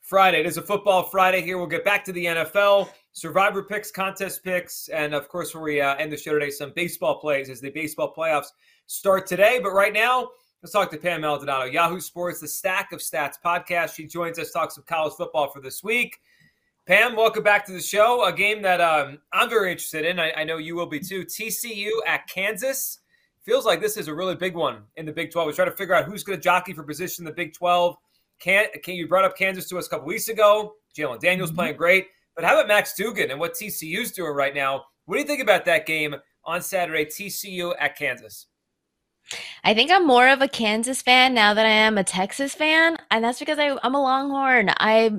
Friday. It is a football Friday here. We'll get back to the NFL. Survivor picks, contest picks, and of course when we end the show today, some baseball plays as the baseball playoffs start today. But right now, let's talk to Pam Maldonado, Yahoo Sports, the Stack of Stats podcast. She joins us, talks some college football for this week. Pam, welcome back to the show, a game that I'm very interested in. I know you will be too. TCU at Kansas. Feels like this is a really big one in the Big 12. We're trying to figure out who's going to jockey for position in the Big 12. You brought up Kansas to us a couple weeks ago. Jalen Daniels playing great. But how about Max Duggan and what TCU's doing right now? What do you think about that game on Saturday, TCU at Kansas? I think I'm more of a Kansas fan now than I am a Texas fan, and that's because I'm a Longhorn. I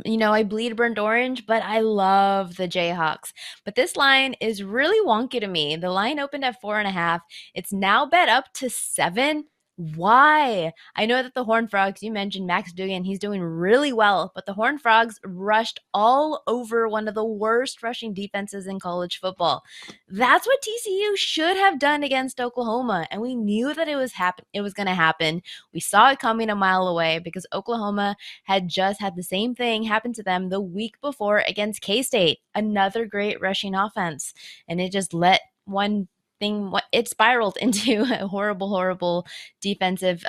bleed burnt orange, but I love the Jayhawks. But this line is really wonky to me. The line opened at 4.5. It's now bet up to 7. Why? I know that the Horned Frogs, you mentioned Max Duggan, he's doing really well, but the Horned Frogs rushed all over one of the worst rushing defenses in college football. That's what TCU should have done against Oklahoma, and we knew that it was going to happen. We saw it coming a mile away because Oklahoma had just had the same thing happen to them the week before against K-State, another great rushing offense, and it just let one thing, it spiraled into a horrible defensive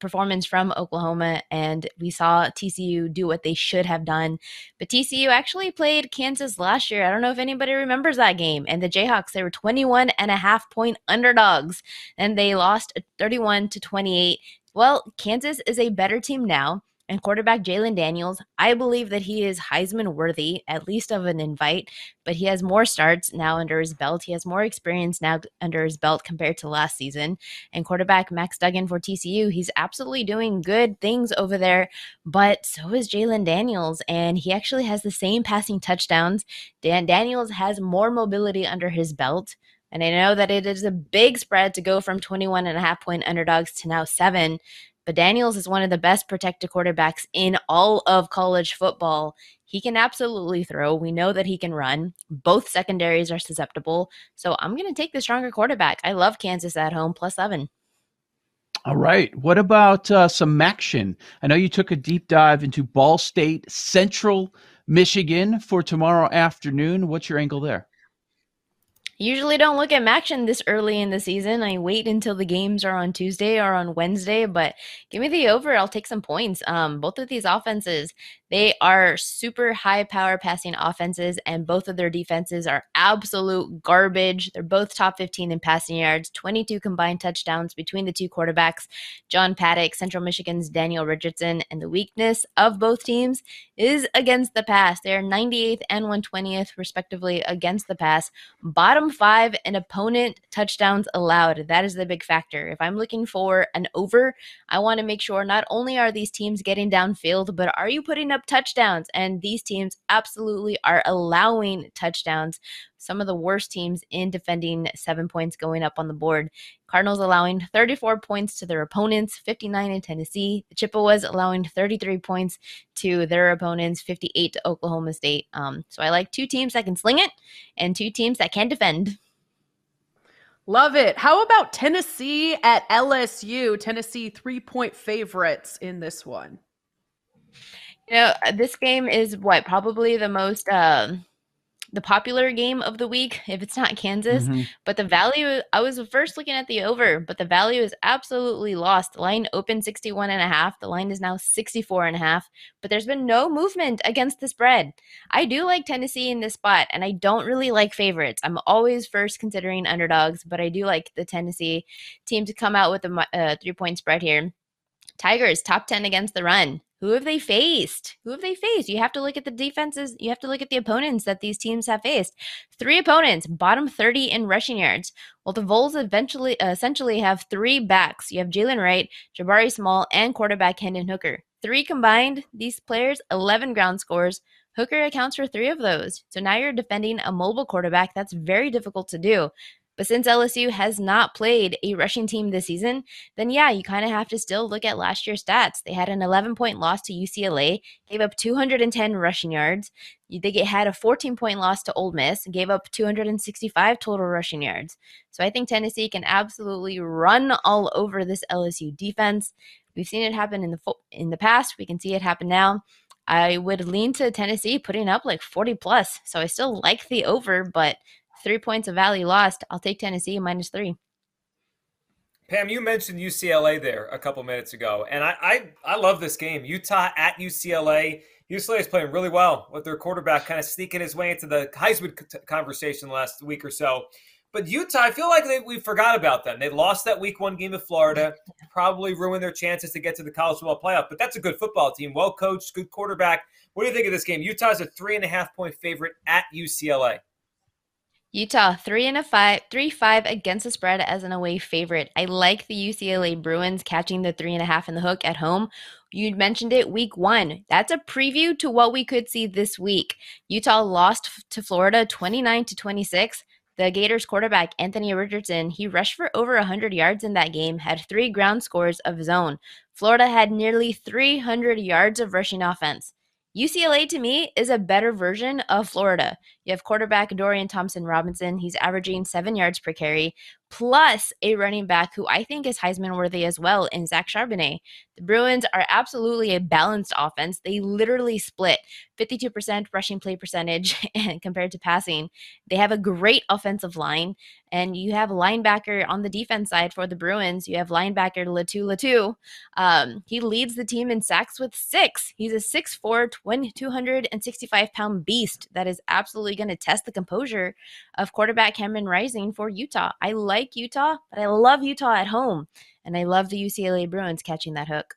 performance from Oklahoma, and we saw TCU do what they should have done. But TCU actually played Kansas last year. I don't know if anybody remembers that game. And the Jayhawks, they were 21.5-point underdogs, and they lost 31-28. Well, Kansas is a better team now. And quarterback Jalen Daniels, I believe that he is Heisman worthy, at least of an invite, but he has more starts now under his belt. He has more experience now under his belt compared to last season. And quarterback Max Duggan for TCU, he's absolutely doing good things over there, but so is Jalen Daniels, and he actually has the same passing touchdowns. Daniels has more mobility under his belt. And I know that it is a big spread to go from 21.5-point underdogs to now 7. But Daniels is one of the best protected quarterbacks in all of college football. He can absolutely throw. We know that he can run. Both secondaries are susceptible. So I'm going to take the stronger quarterback. I love Kansas at home, plus 7. All right. What about some action? I know you took a deep dive into Ball State, Central Michigan for tomorrow afternoon. What's your angle there? Usually don't look at Maction this early in the season. I wait until the games are on Tuesday or on Wednesday, but give me the over. I'll take some points. Both of these offenses, they are super high power passing offenses, and both of their defenses are absolute garbage. They're both top 15 in passing yards, 22 combined touchdowns between the two quarterbacks, John Paddock, Central Michigan's Daniel Richardson, and the weakness of both teams is against the pass. They are 98th and 120th, respectively, against the pass. Bottom 5 and opponent touchdowns allowed. That is the big factor. If I'm looking for an over, I want to make sure not only are these teams getting downfield, but are you putting up touchdowns? And these teams absolutely are allowing touchdowns. Some of the worst teams in defending 7 points going up on the board. Cardinals allowing 34 points to their opponents, 59 in Tennessee. The Chippewas allowing 33 points to their opponents, 58 to Oklahoma State. So I like two teams that can sling it and two teams that can defend. Love it. How about Tennessee at LSU? Tennessee 3-point favorites in this one. You know, this game is probably the most... the popular game of the week, if it's not Kansas, but the value, I was first looking at the over, but the value is absolutely lost. The line opened 61.5. The line is now 64.5, but there's been no movement against the spread. I do like Tennessee in this spot, and I don't really like favorites. I'm always first considering underdogs, but I do like the Tennessee team to come out with a 3-point spread here. Tigers, top 10 against the run. Who have they faced? Who have they faced? You have to look at the defenses. You have to look at the opponents that these teams have faced. Three opponents, bottom 30 in rushing yards. Well, the Vols essentially have three backs. You have Jalen Wright, Jabari Small, and quarterback Hendon Hooker. Three combined, these players, 11 ground scores. Hooker accounts for three of those. So now you're defending a mobile quarterback. That's very difficult to do. But since LSU has not played a rushing team this season, then yeah, you kind of have to still look at last year's stats. They had an 11-point loss to UCLA, gave up 210 rushing yards. They had a 14-point loss to Ole Miss, gave up 265 total rushing yards. So I think Tennessee can absolutely run all over this LSU defense. We've seen it happen in the past. We can see it happen now. I would lean to Tennessee putting up like 40+. So I still like the over, but 3 points of value lost. I'll take Tennessee -3. Pam, you mentioned UCLA there a couple minutes ago, and I love this game. Utah at UCLA. UCLA is playing really well with their quarterback kind of sneaking his way into the Heisman conversation last week or so. But Utah, I feel like we forgot about them. They lost that week 1 game to Florida, probably ruined their chances to get to the college football playoff. But that's a good football team, well coached, good quarterback. What do you think of this game? Utah's a 3.5-point favorite at UCLA. Utah, 3-5 against the spread as an away favorite. I like the UCLA Bruins catching the 3.5 in the hook at home. You mentioned it, week 1. That's a preview to what we could see this week. Utah lost to Florida 29-26. The Gators quarterback, Anthony Richardson, he rushed for over 100 yards in that game, had 3 ground scores of his own. Florida had nearly 300 yards of rushing offense. UCLA, to me, is a better version of Florida. You have quarterback Dorian Thompson-Robinson. He's averaging 7 yards per carry, plus a running back who I think is Heisman-worthy as well in Zach Charbonnet. The Bruins are absolutely a balanced offense. They literally split 52% rushing play percentage compared to passing. They have a great offensive line, and you have linebacker on the defense side for the Bruins. You have linebacker Laiatu Latu. He leads the team in sacks with 6. He's a 6'4", 265-pound beast that is absolutely going to test the composure of quarterback Cameron Rising for Utah. I like Utah, but I love Utah at home. And I love the UCLA Bruins catching that hook.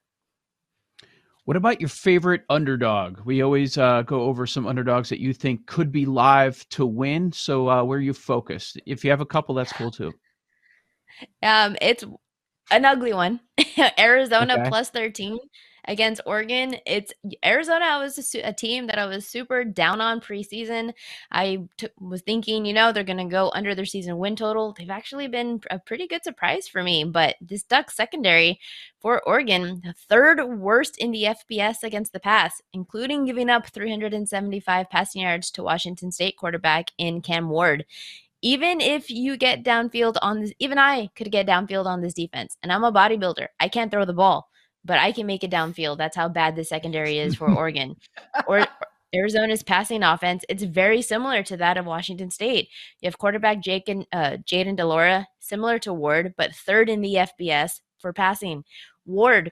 What about your favorite underdog? We always go over some underdogs that you think could be live to win. So where are you focused? If you have a couple, that's cool too. It's an ugly one. Arizona +13 against Oregon. It's Arizona. I was a team that I was super down on preseason. I was thinking, you know, they're going to go under their season win total. They've actually been a pretty good surprise for me, but this Ducks secondary for Oregon, the 3rd worst in the FBS against the pass, including giving up 375 passing yards to Washington State quarterback in Cam Ward. Even if you get downfield on this, even I could get downfield on this defense, and I'm a bodybuilder. I can't throw the ball, but I can make it downfield. That's how bad the secondary is for Oregon. Or Arizona's passing offense, it's very similar to that of Washington State. You have quarterback Jaden Delora, similar to Ward, but 3rd in the FBS for passing. Ward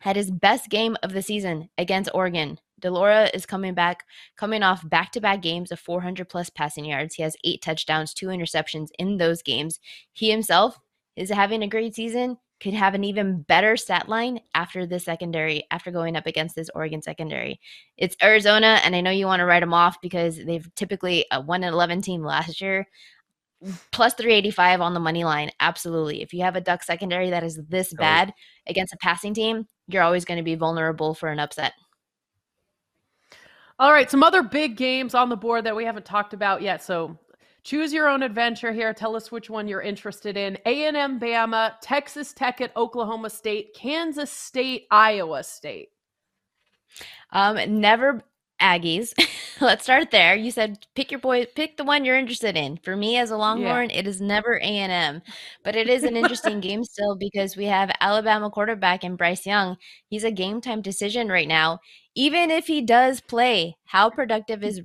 had his best game of the season against Oregon. Delora is coming off back-to-back games of 400+ passing yards. He has 8 touchdowns, 2 interceptions in those games. He himself is having a great season, could have an even better stat line after the secondary, after going up against this Oregon secondary. It's Arizona, and I know you want to write them off because they've typically a 1-11 team last year. +385 on the money line, absolutely. If you have a Duck secondary that is this bad against a passing team, you're always going to be vulnerable for an upset. All right, some other big games on the board that we haven't talked about yet. So choose your own adventure here. Tell us which one you're interested in. A&M, Bama, Texas Tech at Oklahoma State, Kansas State, Iowa State. Never Aggies. Let's start there. You said pick your boy, pick the one you're interested in. For me as a Longhorn, it is never A&M, but it is an interesting game still because we have Alabama quarterback and Bryce Young. He's a game time decision right now. Even if he does play, how productive is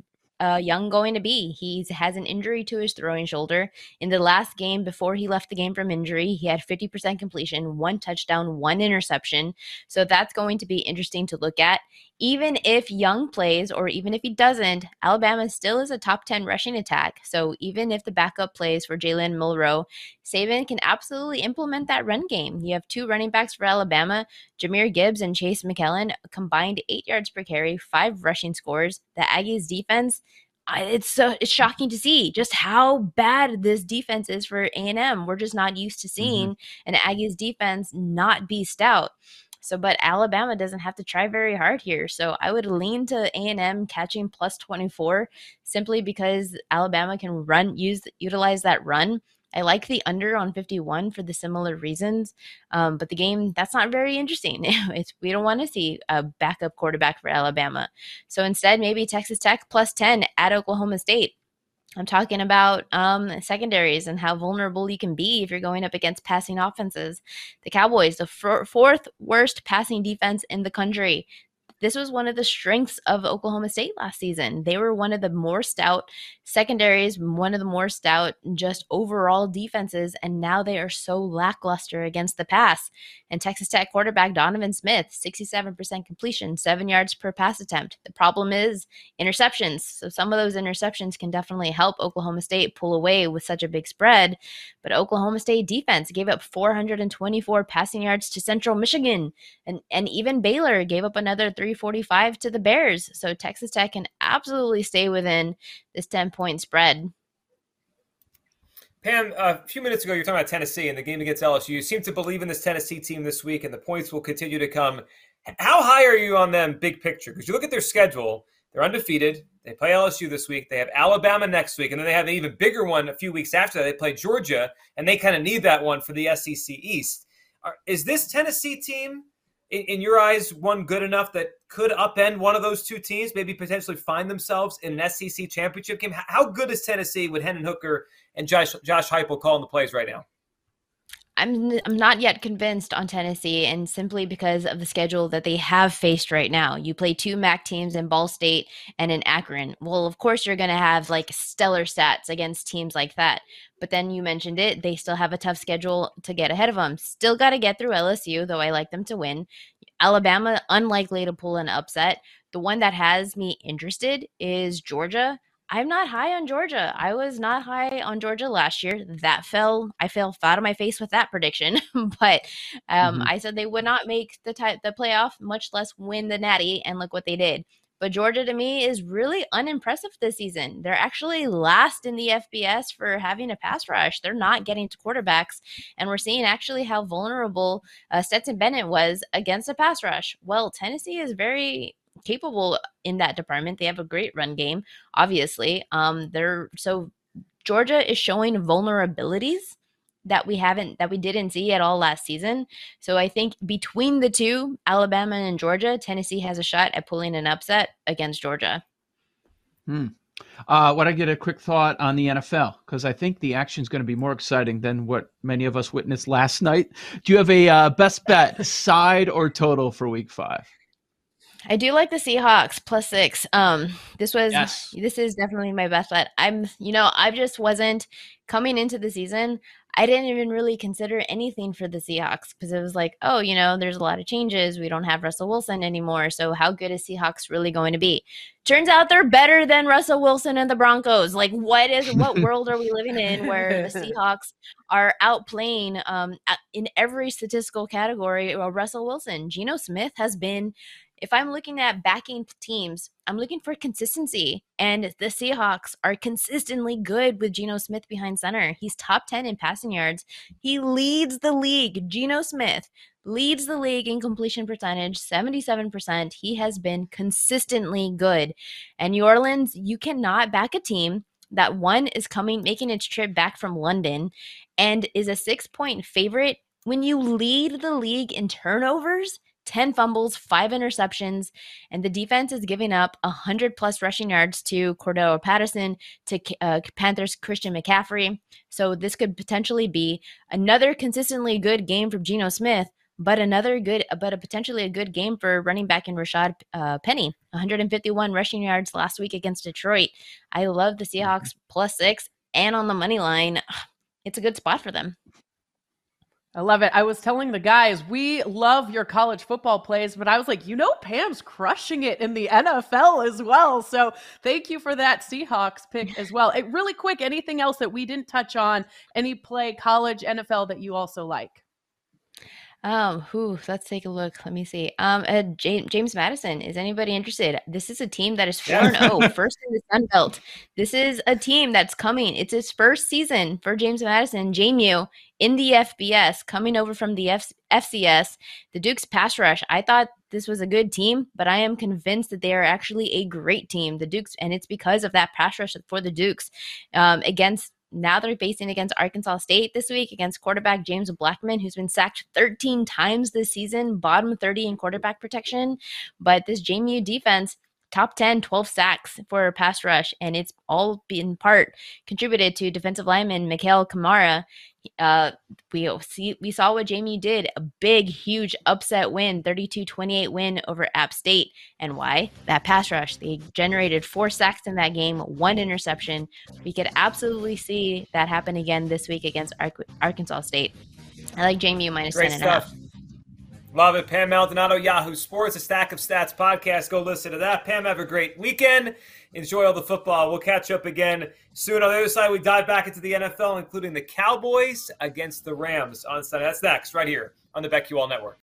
Young going to be? He has an injury to his throwing shoulder. In the last game, before he left the game from injury, he had 50% completion, 1 touchdown, 1 interception. So that's going to be interesting to look at. even if Young plays or even if he doesn't, Alabama still is a top 10 rushing attack. So even if the backup plays for Jalen Milroe, Saban can absolutely implement that run game. You have two running backs for Alabama, Jahmyr Gibbs and Jase McClellan, combined 8 yards per carry, 5 rushing scores. The Aggies defense, it's shocking to see just how bad this defense is for A&M. We're just not used to seeing an Aggies defense not be stout. So, but Alabama doesn't have to try very hard here. So I would lean to A&M catching plus 24 simply because Alabama can run, utilize that run. I like the under on 51 for the similar reasons. But the game, that's not very interesting. We don't want to see a backup quarterback for Alabama. So instead, maybe Texas Tech plus 10 at Oklahoma State. I'm talking about secondaries and how vulnerable you can be if you're going up against passing offenses. The Cowboys, the fourth worst passing defense in the country. This was one of the strengths of Oklahoma State last season. They were one of the more stout secondaries, one of the more stout just overall defenses, and now they are so lackluster against the pass. And Texas Tech quarterback Donovan Smith, 67% completion, 7 yards per pass attempt. The problem is interceptions. So some of those interceptions can definitely help Oklahoma State pull away with such a big spread. But Oklahoma State defense gave up 424 passing yards to Central Michigan, and even Baylor gave up another 345 to the Bears. So Texas Tech can absolutely stay within this 10-point spread. Pam, a few minutes ago, you were talking about Tennessee and the game against LSU. You seem to believe in this Tennessee team this week, and the points will continue to come. How high are you on them big picture? Because you look at their schedule, they're undefeated. They play LSU this week. They have Alabama next week, and then they have an even bigger one a few weeks after that. They play Georgia, and they kind of need that one for the SEC East. Is this Tennessee team, in your eyes, one good enough that could upend one of those two teams, maybe potentially find themselves in an SEC championship game? How good is Tennessee with Hendon Hooker and Josh Heupel calling the plays right now? I'm not yet convinced on Tennessee, and simply because of the schedule that they have faced right now. You play two MAC teams in Ball State and in Akron. Well, of course you're going to have like stellar stats against teams like that. But then you mentioned it, they still have a tough schedule to get ahead of them. Still got to get through LSU, though I like them to win. Alabama, unlikely to pull an upset. The one that has me interested is Georgia. I'm not high on Georgia. I was not high on Georgia last year. I fell flat on my face with that prediction. But I said they would not make the playoff, much less win the Natty, and look what they did. But Georgia, to me, is really unimpressive this season. They're actually last in the FBS for having a pass rush. They're not getting to quarterbacks. And we're seeing actually how vulnerable Stetson Bennett was against a pass rush. Well, Tennessee is very capable in that department. They have a great run game, obviously. Georgia is showing vulnerabilities that we didn't see at all last season. So I think between the two, Alabama and Georgia, Tennessee has a shot at pulling an upset against Georgia. Would I get a quick thought on the NFL? Because I think the action is going to be more exciting than what many of us witnessed last night. Do you have a best bet, side or total for week 5? I do like the Seahawks plus 6. This is definitely my best bet. I just wasn't coming into the season. I didn't even really consider anything for the Seahawks because it was like, there's a lot of changes. We don't have Russell Wilson anymore. So how good is Seahawks really going to be? Turns out they're better than Russell Wilson and the Broncos. Like, what world are we living in where the Seahawks are outplaying in every statistical category? Well, Russell Wilson, Geno Smith has been. If I'm looking at backing teams, I'm looking for consistency, and the Seahawks are consistently good with Geno Smith behind center. He's top 10 in passing yards. He leads the league. Geno Smith leads the league in completion percentage, 77%. He has been consistently good. And New Orleans, you cannot back a team that one is making its trip back from London and is a 6-point favorite when you lead the league in turnovers. 10 fumbles, 5 interceptions, and the defense is giving up 100-plus rushing yards to Cordell Patterson, to Panthers' Christian McCaffrey. So this could potentially be another consistently good game from Geno Smith, but potentially a good game for running back in Rashad Penny. 151 rushing yards last week against Detroit. I love the Seahawks plus 6, and on the money line, it's a good spot for them. I love it. I was telling the guys, we love your college football plays, but I was like, you know, Pam's crushing it in the NFL as well. So thank you for that Seahawks pick as well. It, really quick, anything else that we didn't touch on? Any play, college, NFL, that you also like? Let's take a look. Let me see. James Madison. Is anybody interested? This is a team that is 4-0, first in the Sun Belt. This is a team that's coming. It's his first season for James Madison, JMU, in the FBS, coming over from the FCS. The Dukes pass rush. I thought this was a good team, but I am convinced that they are actually a great team, the Dukes, and it's because of that pass rush for the Dukes against. Now they're facing against Arkansas State this week, against quarterback James Blackman, who's been sacked 13 times this season, bottom 30 in quarterback protection. But this JMU defense, top 10, 12 sacks for pass rush, and it's all in part contributed to defensive lineman Mikael Kamara. We saw what JMU did, a big, huge upset win, 32-28 win over App State. And why? That pass rush. They generated 4 sacks in that game, 1 interception. We could absolutely see that happen again this week against Arkansas State. I like JMU minus 10.5. Love it. Pam Maldonado, Yahoo Sports, a Stack of Stats podcast. Go listen to that. Pam, have a great weekend. Enjoy all the football. We'll catch up again soon. On the other side, we dive back into the NFL, including the Cowboys against the Rams on Sunday. That's next, right here on the BetQL Network.